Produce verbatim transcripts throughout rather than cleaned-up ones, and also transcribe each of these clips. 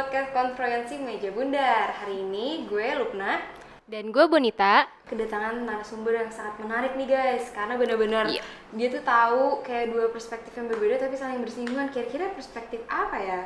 podcast Konfroyansi Meja Bundar. Hari ini gue Lupna dan gue Bonita kedatangan narasumber yang sangat menarik nih guys, karena benar-benar iya. Dia tuh tahu kayak dua perspektif yang berbeda tapi saling bersinggungan. Kira-kira perspektif apa ya?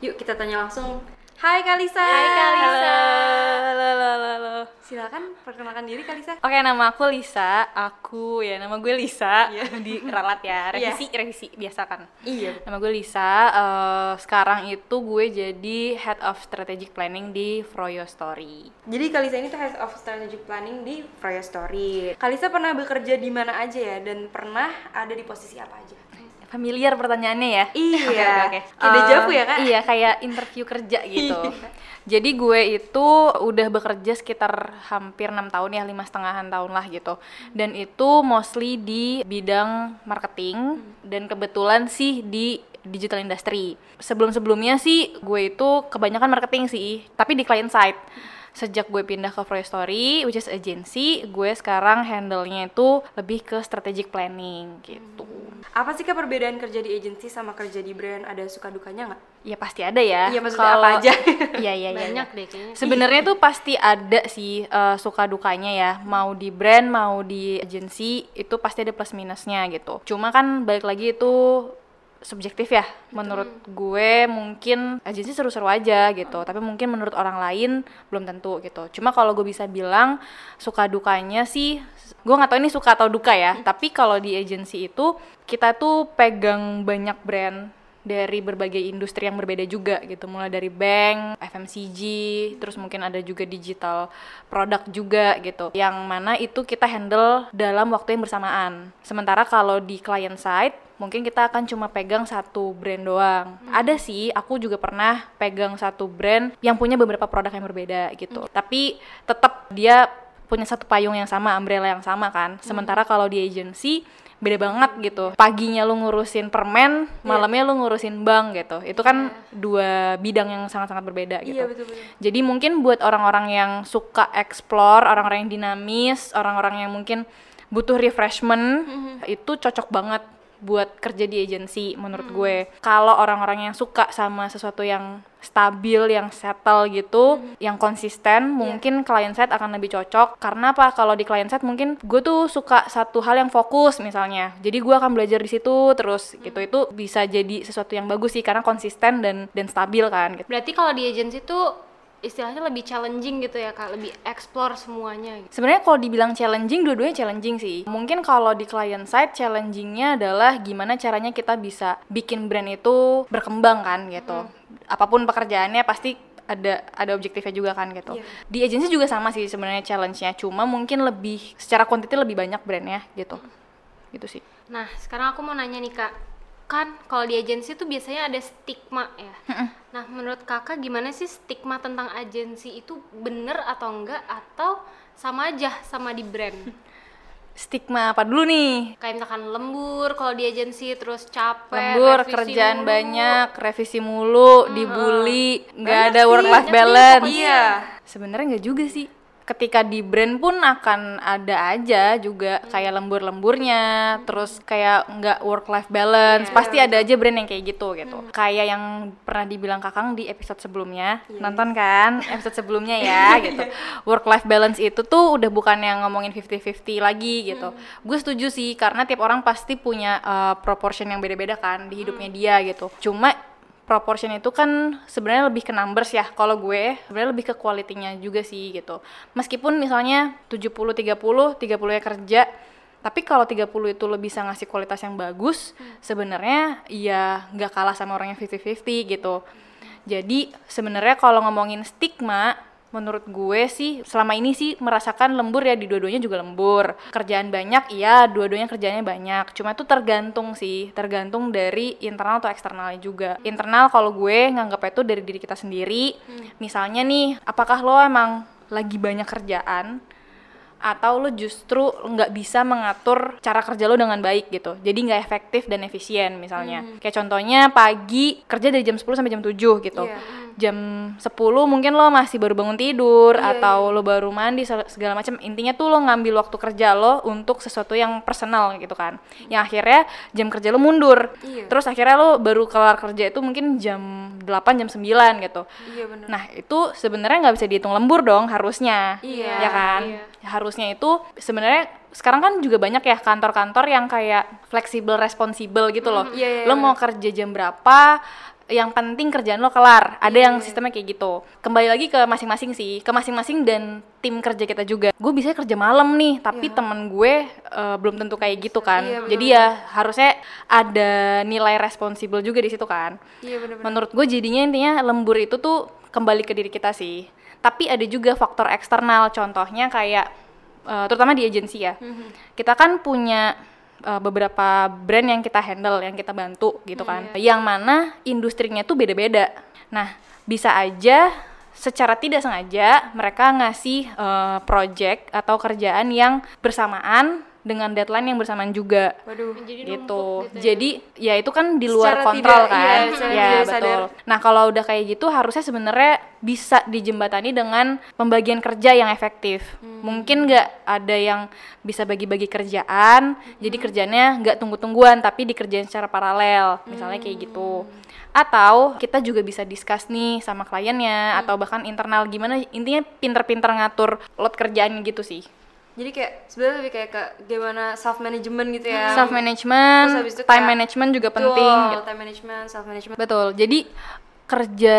Yuk kita tanya langsung. Hai Kalisa. Hai Kalisa. Halo, halo, halo, halo. Silakan perkenalkan diri Kalisa. Oke, nama aku Lisa. Aku ya nama gue Lisa. Yeah. Diralat ya. Revisi, yeah. revisi biasa kan. Iya. Yeah. Nama gue Lisa. Uh, sekarang itu gue jadi Head of Strategic Planning di Froyo Story. Jadi Kalisa ini tuh Head of Strategic Planning di Froyo Story. Kalisa pernah bekerja di mana aja ya, dan pernah ada di posisi apa aja? Familiar pertanyaannya ya? Iya. Okay, okay, okay. Kayak deja vu ya kan? Iya, kayak interview kerja gitu. Jadi gue itu udah bekerja sekitar hampir enam tahun ya, lima setengahan tahun lah gitu. Dan itu mostly di bidang marketing hmm. dan kebetulan sih di digital industry. Sebelum-sebelumnya sih gue itu kebanyakan marketing sih, tapi di client side. Sejak gue pindah ke Froyo Story, which is agency, gue sekarang handle-nya itu lebih ke strategic planning gitu. Apa sih ke perbedaan kerja di agency sama kerja di brand? Ada suka dukanya nggak? Ya pasti ada ya. Iya maksudnya kalo, apa aja? Iya iya iya. Banyak deh kayaknya. Sebenarnya tuh pasti ada sih uh, suka dukanya ya. Mau di brand, mau di agency itu pasti ada plus minusnya gitu. Cuma kan balik lagi itu subjektif ya, menurut hmm. gue mungkin agensi seru-seru aja gitu, hmm. tapi mungkin menurut orang lain belum tentu gitu. Cuma kalau gue bisa bilang suka dukanya sih, gue nggak tahu ini suka atau duka ya, hmm. tapi kalau di agensi itu kita tuh pegang banyak brand dari berbagai industri yang berbeda juga gitu, mulai dari bank, F M C G, terus mungkin ada juga digital product juga gitu, yang mana itu kita handle dalam waktu yang bersamaan. Sementara kalau di client side mungkin kita akan cuma pegang satu brand doang. hmm. Ada sih, aku juga pernah pegang satu brand yang punya beberapa produk yang berbeda gitu, hmm. tapi tetap dia punya satu payung yang sama, umbrella yang sama kan. Sementara kalau di agency beda banget gitu. Paginya lu ngurusin permen, yeah. malamnya lu ngurusin bank gitu. Itu kan yeah. dua bidang yang sangat-sangat berbeda gitu. Yeah, betul, betul. Jadi mungkin buat orang-orang yang suka explore, orang-orang yang dinamis, orang-orang yang mungkin butuh refreshment, mm-hmm. itu cocok banget buat kerja di agency menurut mm-hmm. gue. Kalau orang-orang yang suka sama sesuatu yang stabil, yang settle gitu, mm-hmm. yang konsisten, mungkin yeah. client side akan lebih cocok. Karena apa? Kalau di client side mungkin gue tuh suka satu hal yang fokus misalnya. Jadi gue akan belajar di situ terus mm-hmm. gitu. Itu bisa jadi sesuatu yang bagus sih karena konsisten dan dan stabil kan. Gitu. Berarti kalau di agency tuh istilahnya lebih challenging gitu ya Kak, lebih explore semuanya gitu. Sebenarnya kalau dibilang challenging, dua-duanya challenging sih. Mungkin kalau di client side challengingnya adalah gimana caranya kita bisa bikin brand itu berkembang kan gitu. hmm. Apapun pekerjaannya pasti ada ada objektifnya juga kan gitu. Yeah. Di agency juga sama sih sebenarnya challenge-nya, cuma mungkin lebih secara quantity lebih banyak brandnya gitu. hmm. Gitu sih. Nah sekarang aku mau nanya nih Kak, kan kalau di agensi tuh biasanya ada stigma ya. Mm-mm. Nah menurut kakak gimana sih stigma tentang agensi itu, bener atau enggak atau sama aja sama di brand? Stigma apa dulu nih? Kayak misalkan lembur kalau di agensi, terus capek, lembur, kerjaan mulu. banyak, revisi mulu, mm-hmm. dibully, nggak ada work life balance. Iya. Sebenarnya nggak juga sih. Ketika di brand pun akan ada aja juga, hmm. kayak lembur-lemburnya, hmm. terus kayak nggak work-life balance, yeah. pasti ada aja brand yang kayak gitu gitu. Hmm. Kayak yang pernah dibilang Kakang di episode sebelumnya, yeah. nonton kan episode sebelumnya ya gitu. Work-life balance itu tuh udah bukan yang ngomongin fifty-fifty lagi gitu. Hmm. Gue setuju sih, karena tiap orang pasti punya uh, proportion yang beda-beda kan di hidupnya hmm. dia gitu. Cuma proportion itu kan sebenarnya lebih ke numbers ya. Kalau gue sebenarnya lebih ke quality-nya juga sih gitu. Meskipun misalnya tujuh puluh tiga puluh, tiga puluh-nya kerja, tapi kalau tiga puluh itu lo bisa ngasih kualitas yang bagus, hmm. sebenarnya ya nggak kalah sama orangnya fifty-fifty gitu. Jadi sebenarnya kalau ngomongin stigma, menurut gue sih selama ini sih merasakan lembur ya, di dua-duanya juga lembur. Kerjaan banyak, iya dua-duanya kerjanya banyak. Cuma itu tergantung sih, tergantung dari internal atau eksternalnya juga. Internal kalau gue nganggapnya itu dari diri kita sendiri. hmm. Misalnya nih, apakah lo emang lagi banyak kerjaan? Atau lo justru nggak bisa mengatur cara kerja lo dengan baik gitu, jadi nggak efektif dan efisien misalnya. hmm. Kayak contohnya pagi kerja dari jam sepuluh sampai jam tujuh gitu, yeah. jam sepuluh mungkin lo masih baru bangun tidur, iya, atau iya. lo baru mandi segala macam. Intinya tuh lo ngambil waktu kerja lo untuk sesuatu yang personal gitu kan, hmm. yang akhirnya jam kerja lo mundur, iya. terus akhirnya lo baru kelar kerja itu mungkin jam delapan jam sembilan gitu, iya, bener. Nah itu sebenarnya nggak bisa dihitung lembur dong harusnya, iya, ya kan, iya. harusnya itu sebenarnya. Sekarang kan juga banyak ya kantor-kantor yang kayak fleksibel, responsibel gitu loh, mm, yeah, yeah, lo mau kerja jam berapa, yang penting kerjaan lo kelar. Ada yeah, yang yeah. sistemnya kayak gitu. Kembali lagi ke masing-masing sih, ke masing-masing dan tim kerja kita juga. Gue bisa kerja malam nih, tapi yeah. temen gue uh, belum tentu kayak gitu kan, yeah, jadi ya harusnya ada nilai responsibel juga di situ kan, yeah, menurut gue. Jadinya intinya lembur itu tuh kembali ke diri kita sih, tapi ada juga faktor eksternal, contohnya kayak Uh, terutama di agensi ya, mm-hmm. kita kan punya uh, beberapa brand yang kita handle, yang kita bantu gitu kan, mm, yeah. yang mana industrinya tuh beda-beda. Nah bisa aja secara tidak sengaja mereka ngasih uh, project atau kerjaan yang bersamaan dengan deadline yang bersamaan juga. Waduh, jadi gitu. gitu. Jadi ya itu kan di luar secara kontrol tidak, kan. Iya, ya, betul. Sadar. Nah, kalau udah kayak gitu harusnya sebenarnya bisa dijembatani dengan pembagian kerja yang efektif. Hmm. Mungkin enggak ada yang bisa bagi-bagi kerjaan, hmm. jadi kerjanya enggak tunggu-tungguan tapi dikerjain secara paralel, misalnya hmm. kayak gitu. Atau kita juga bisa discuss nih sama kliennya, hmm. atau bahkan internal, gimana intinya pinter-pinter ngatur load kerjaan gitu sih. Jadi kayak sebenarnya lebih kayak ke gimana self management gitu ya. Self management, time kayak, management juga betul, penting. Gitu. Time management, self management. Betul. Jadi kerja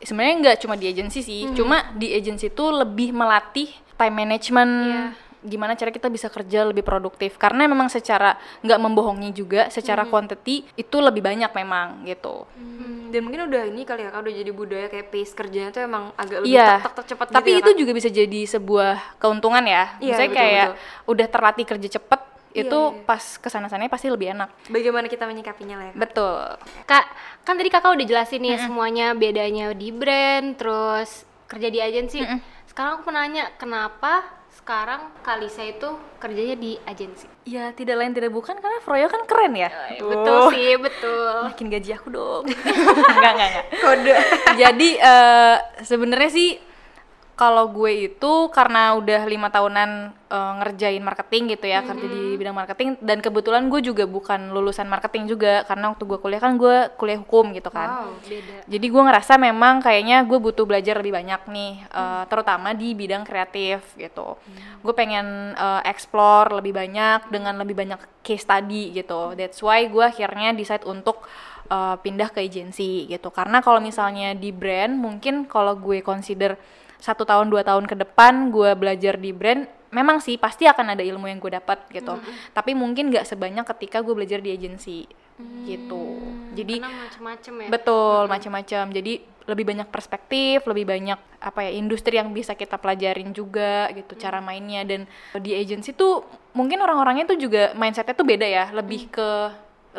sebenarnya nggak cuma di agensi sih, hmm. cuma di agensi itu lebih melatih time management. Yeah. Gimana cara kita bisa kerja lebih produktif? Karena memang secara nggak membohongi juga, secara mm-hmm. quantity itu lebih banyak memang gitu. Mm-hmm. Dan mungkin udah ini kali ya, udah jadi budaya kayak pace kerjanya tuh emang agak lebih yeah. tek-tek cepat. Tapi gitu ya, itu kan? Juga bisa jadi sebuah keuntungan ya. Yeah, misalnya betul, kayak betul. udah terlatih kerja cepet, itu yeah, yeah. pas kesana-sananya pasti lebih enak. Bagaimana kita menyikapinya lah ya, Kak? Betul. Kak, kan tadi Kakak udah jelasin nih mm-hmm. semuanya bedanya di brand, terus kerja di agensi. Mm-hmm. Sekarang aku mau nanya, kenapa sekarang Kalisa itu kerjanya di agensi? Ya tidak lain tidak bukan karena Froyo kan keren ya. Oh, betul sih, betul. Makin gaji aku dong. Enggak, enggak, enggak. Kode. Jadi uh, sebenarnya sih kalau gue itu karena udah lima tahunan uh, ngerjain marketing gitu ya, mm-hmm. kerja di bidang marketing, dan kebetulan gue juga bukan lulusan marketing juga, karena waktu gue kuliah kan gue kuliah hukum gitu kan. Wow, beda. Jadi gue ngerasa memang kayaknya gue butuh belajar lebih banyak nih, mm. uh, terutama di bidang kreatif gitu. Mm. Gue pengen uh, explore lebih banyak dengan lebih banyak case study gitu. That's why gue akhirnya decide untuk uh, pindah ke agensi gitu. Karena kalau misalnya di brand, mungkin kalau gue consider satu tahun dua tahun ke depan gue belajar di brand, memang sih pasti akan ada ilmu yang gue dapat gitu, mm-hmm. tapi mungkin nggak sebanyak ketika gue belajar di agensi mm-hmm. gitu. Jadi karena macam-macam ya, betul, mm-hmm. macam-macam. Jadi lebih banyak perspektif, lebih banyak apa ya, industri yang bisa kita pelajarin juga gitu, mm-hmm. cara mainnya. Dan di agensi tuh mungkin orang-orangnya tuh juga mindsetnya tuh beda ya, lebih mm-hmm.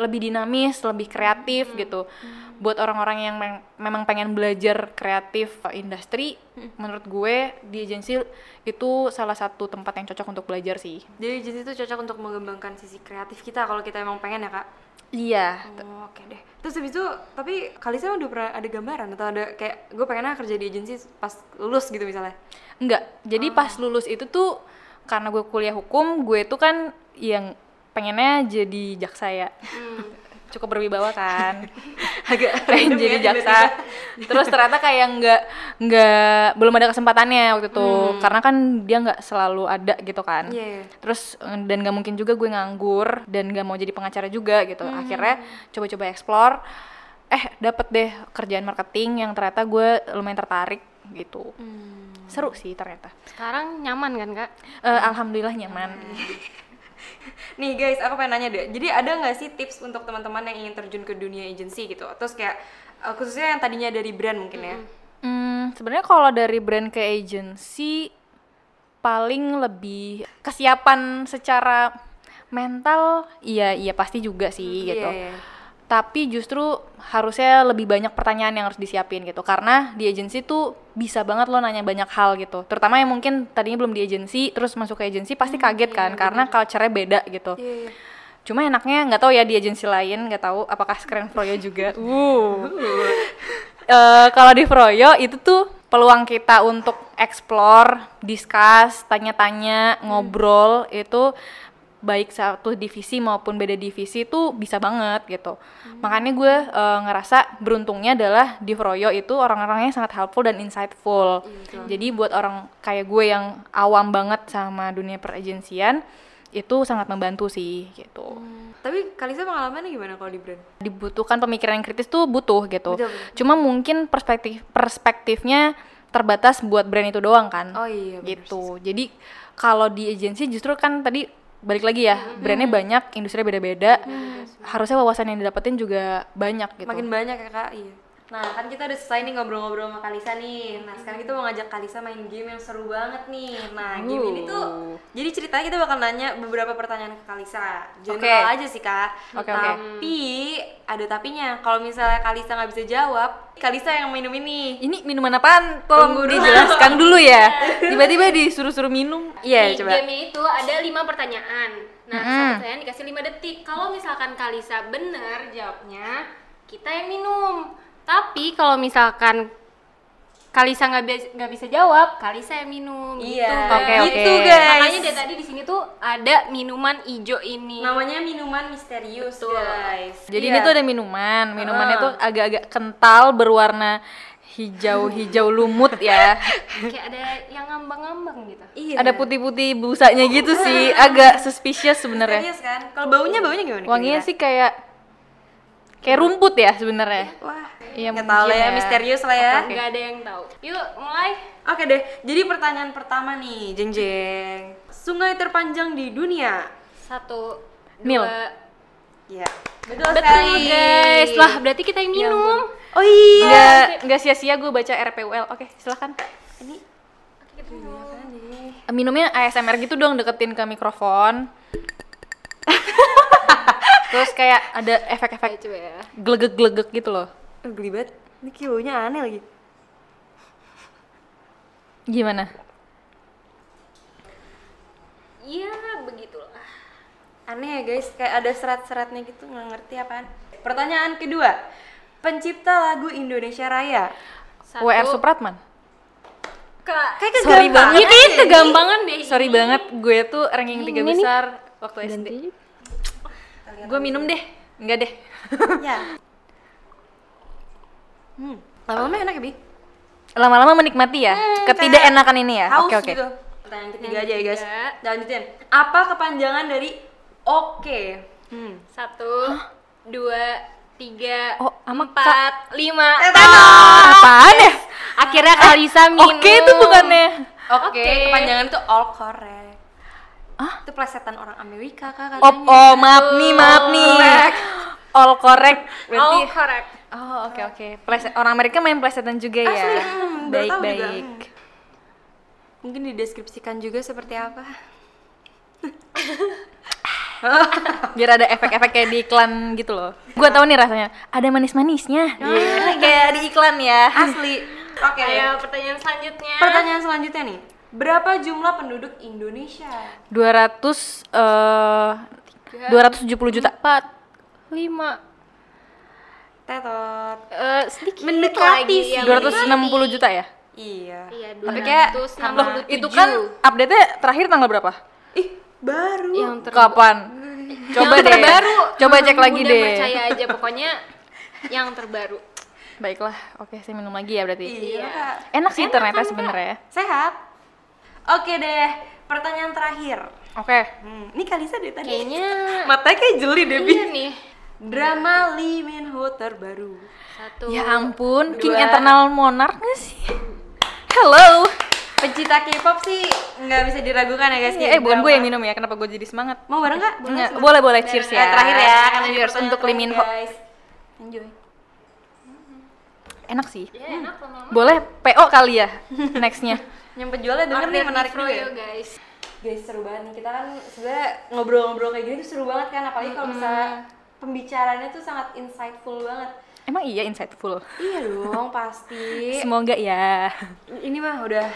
ke lebih dinamis, lebih kreatif hmm. gitu. Hmm. Buat orang-orang yang meng- memang pengen belajar kreatif industri, hmm. menurut gue di agensi itu salah satu tempat yang cocok untuk belajar sih. Jadi agensi itu cocok untuk mengembangkan sisi kreatif kita kalau kita emang pengen ya, Kak? Iya. Oh, oke deh. Terus habis itu, tapi Kalisa udah pernah ada gambaran atau ada kayak gue pengennya kerja di agensi pas lulus gitu misalnya? Enggak. Jadi hmm. pas lulus itu tuh karena gue kuliah hukum, gue tuh kan yang pengennya jadi jaksa ya, hmm. cukup berwibawa kan, agak pengen jadi ya, jaksa. Tiba-tiba. Terus ternyata kayak nggak nggak belum ada kesempatannya waktu itu, hmm. karena kan dia nggak selalu ada gitu kan. Yeah. Terus dan nggak mungkin juga gue nganggur dan nggak mau jadi pengacara juga gitu. Hmm. Akhirnya coba-coba explore, eh dapet deh kerjaan marketing yang ternyata gue lumayan tertarik gitu. Hmm. Seru sih ternyata. Sekarang nyaman kan, Kak? Uh, hmm. Alhamdulillah nyaman. Hmm. Nih guys, aku pengen nanya deh, jadi ada nggak sih tips untuk teman-teman yang ingin terjun ke dunia agency gitu? Terus kayak uh, khususnya yang tadinya dari brand mungkin mm-hmm. ya? Hmm, sebenarnya kalau dari brand ke agency paling lebih kesiapan secara mental, iya iya pasti juga sih mm, gitu. Iya, iya. Tapi justru harusnya lebih banyak pertanyaan yang harus disiapin gitu, karena di agensi tuh bisa banget lo nanya banyak hal gitu, terutama yang mungkin tadinya belum di agensi terus masuk ke agensi pasti kaget hmm, kan iya, karena culture-nya beda gitu. Iya, iya. Cuma enaknya nggak tahu ya di agensi lain, nggak tahu apakah sekeren Froyo juga. uh uh, kalau di Froyo itu tuh peluang kita untuk explore, discuss, tanya-tanya, ngobrol hmm. itu baik satu divisi maupun beda divisi itu bisa banget gitu. Hmm. Makanya gue uh, ngerasa beruntungnya adalah di Froyo itu orang-orangnya sangat helpful dan insightful. Hmm. Jadi buat orang kayak gue yang awam banget sama dunia peragensian itu sangat membantu sih gitu. Hmm. Tapi Kalisa pengalamannya gimana kalau di brand? Dibutuhkan pemikiran yang kritis tuh butuh gitu. Betul, betul. Cuma mungkin perspektif perspektifnya terbatas buat brand itu doang kan. Oh iya. Gitu. Bener. Jadi kalau di agensi justru kan tadi balik lagi ya, mm-hmm. brandnya banyak, industrinya beda-beda, mm-hmm. harusnya wawasan yang didapetin juga banyak gitu. Makin banyak ya kak, iya. Nah kan kita udah selesai nih ngobrol-ngobrol sama Kalisa nih. Nah sekarang kita mau ngajak Kalisa main game yang seru banget nih. Nah game uh. ini tuh, jadi ceritanya kita bakal nanya beberapa pertanyaan ke Kalisa. General okay. aja sih kak, okay, tapi okay. ada tapinya. Kalau misalnya Kalisa gak bisa jawab, Kalisa yang minum ini. Ini minuman apaan? Tolong dijelaskan dulu ya. Tiba-tiba disuruh-suruh minum. Iya yeah, coba. Game itu ada lima pertanyaan. Nah mm. satu pertanyaan dikasih lima detik. Kalau misalkan Kalisa benar jawabnya, kita yang minum. Tapi kalau misalkan Kalisa nggak bisa nggak bisa jawab, Kalisa yang minum. Iya. Gitu, okay, okay. Gitu guys. Makanya dari tadi di sini tuh ada minuman ijo ini. Namanya minuman misterius. Betul. Guys. Jadi yeah. ini tuh ada minuman. Minumannya uh. tuh agak-agak kental berwarna hijau-hijau lumut ya. Kayak ada yang ngambang-ngambang gitu. Iya. Ada putih-putih busanya gitu sih. Agak suspicious sebenarnya. Misterius kan. Kalau baunya baunya gimana? Wanginya sih kayak kayak rumput ya sebenarnya. Wah, iya, nggak tahu ya, misterius lah ya. Nggak ada yang tahu. Yuk mulai. Oke deh. Jadi pertanyaan pertama nih, jeng jeng. Sungai terpanjang di dunia. Satu, Nil. Dua. Iya. Betul, Betul sekali guys. Lah berarti kita yang minum. Ya, oh iya. Nggak nggak sia-sia gue baca R P U L. Oke, silakan. Ini. Oke, kita minum. Minumnya A S M R gitu dong, deketin ke mikrofon. Terus kayak ada efek-efek ya. Glegek-glegek gitu loh. Gelibet, ini kilonya aneh lagi. Gimana? Iya begitulah. Aneh ya guys, kayak ada serat-seratnya gitu, nggak ngerti apaan. Pertanyaan kedua, pencipta lagu Indonesia Raya. Satu. W R Supratman. Kak, kayak kegampangan. Ini kegampangan deh. Sorry ini. Banget, gue tuh ranking tiga besar nih. Waktu S D. Gue minum deh, enggak deh. Ya. Hmm. Lama-lama enak ya, Bi? Lama-lama menikmati ya? Hmm, ketidakenakan ini ya? Oke, oke. Gitu. Pertanyaan ketiga aja ya guys. Lanjutin. Apa kepanjangan dari oke? Hmm. Satu, huh? dua, tiga, oh, empat, ka- lima. Tetanus! Apaan ya? Akhirnya Kalisa minum. Oke itu bukannya. Oke, kepanjangan itu all correct. Ah? Itu plesetan orang Amerika kak katanya. Oh, oh maaf nih, maaf nih. All correct. Berarti... All correct. Oh oke okay, oke. Okay. Pleset orang Amerika main plesetan juga ya. Asli, hmm, baik baik. Juga. Mungkin dideskripsikan juga seperti apa? Biar ada efek-efek kayak di iklan gitu loh. Gue tau nih rasanya. Ada manis-manisnya. Yeah. Kayak di iklan ya. Asli. Oke. Okay. Ayo pertanyaan selanjutnya. Pertanyaan selanjutnya nih. Berapa jumlah penduduk Indonesia? dua ratus eh uh, dua ratus tujuh puluh juta. empat lima Tetot. Uh, sedikit mendekati dua ratus enam puluh juta ya? Iya. Iya, dua ratus enam puluh. Tapi kayak loh, itu kan update-nya terakhir tanggal berapa? Ih, baru. Yang ter- Kapan? Coba yang deh. Terbaru. Coba cek lagi udah deh. Percaya aja pokoknya yang terbaru. Baiklah. Oke, saya minum lagi ya berarti. Iya. Enak sih internetnya sebenarnya. Sehat. Oke deh, pertanyaan terakhir. Oke. Okay. Hmm, ini Kalisa dari tadi. Kayaknya matanya kayak jeli deh. Iya nih. Drama Lee Min Ho terbaru. Satu. Ya ampun, dua. King Eternal Monarch nggak sih? Hello. Pecinta K-pop sih nggak bisa diragukan ya guys. Eh, eh bukan gue yang minum ya. Kenapa gue jadi semangat? Mau bareng nggak? Boleh, boleh, boleh. Cheers ya. Terakhir ya, karena cheers untuk Lee Min Ho. Guys. Enjoy. Enak sih. Ya, enak, hmm. Boleh P O kali ya nextnya. Yang penjualnya denger nih, menarik ya guys. Guys seru banget nih, kita kan sebenarnya ngobrol-ngobrol kayak gini tuh seru banget kan. Apalagi kalau misalnya pembicaraannya tuh sangat insightful banget. Emang iya insightful? Iya dong pasti. Semoga ya. Ini mah udah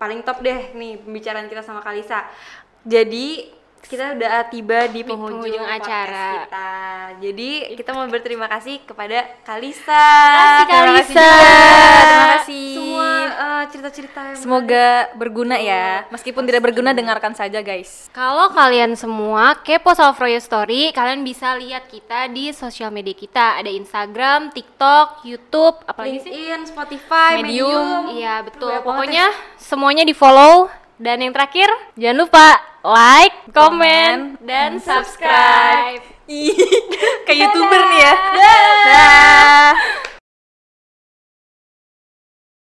paling top deh nih pembicaraan kita sama Kalisa. Jadi kita udah tiba di penghujung, penghujung acara kita. Jadi kita mau berterima kasih kepada Kalisa. Terima kasih Kalisa. Terima kasih semua uh, cerita-cerita. Semoga menarik, berguna ya. Meskipun Pasti. tidak berguna, dengarkan saja guys. Kalau kalian semua kepo soal Froyo Story, kalian bisa lihat kita di sosial media kita. Ada Instagram, TikTok, YouTube, apalagi LinkedIn, Spotify, Medium. Iya betul. Banyak Pokoknya banget. Semuanya di follow. Dan yang terakhir, jangan lupa like, komen, dan subscribe. Kayak YouTuber nih ya. Dadah.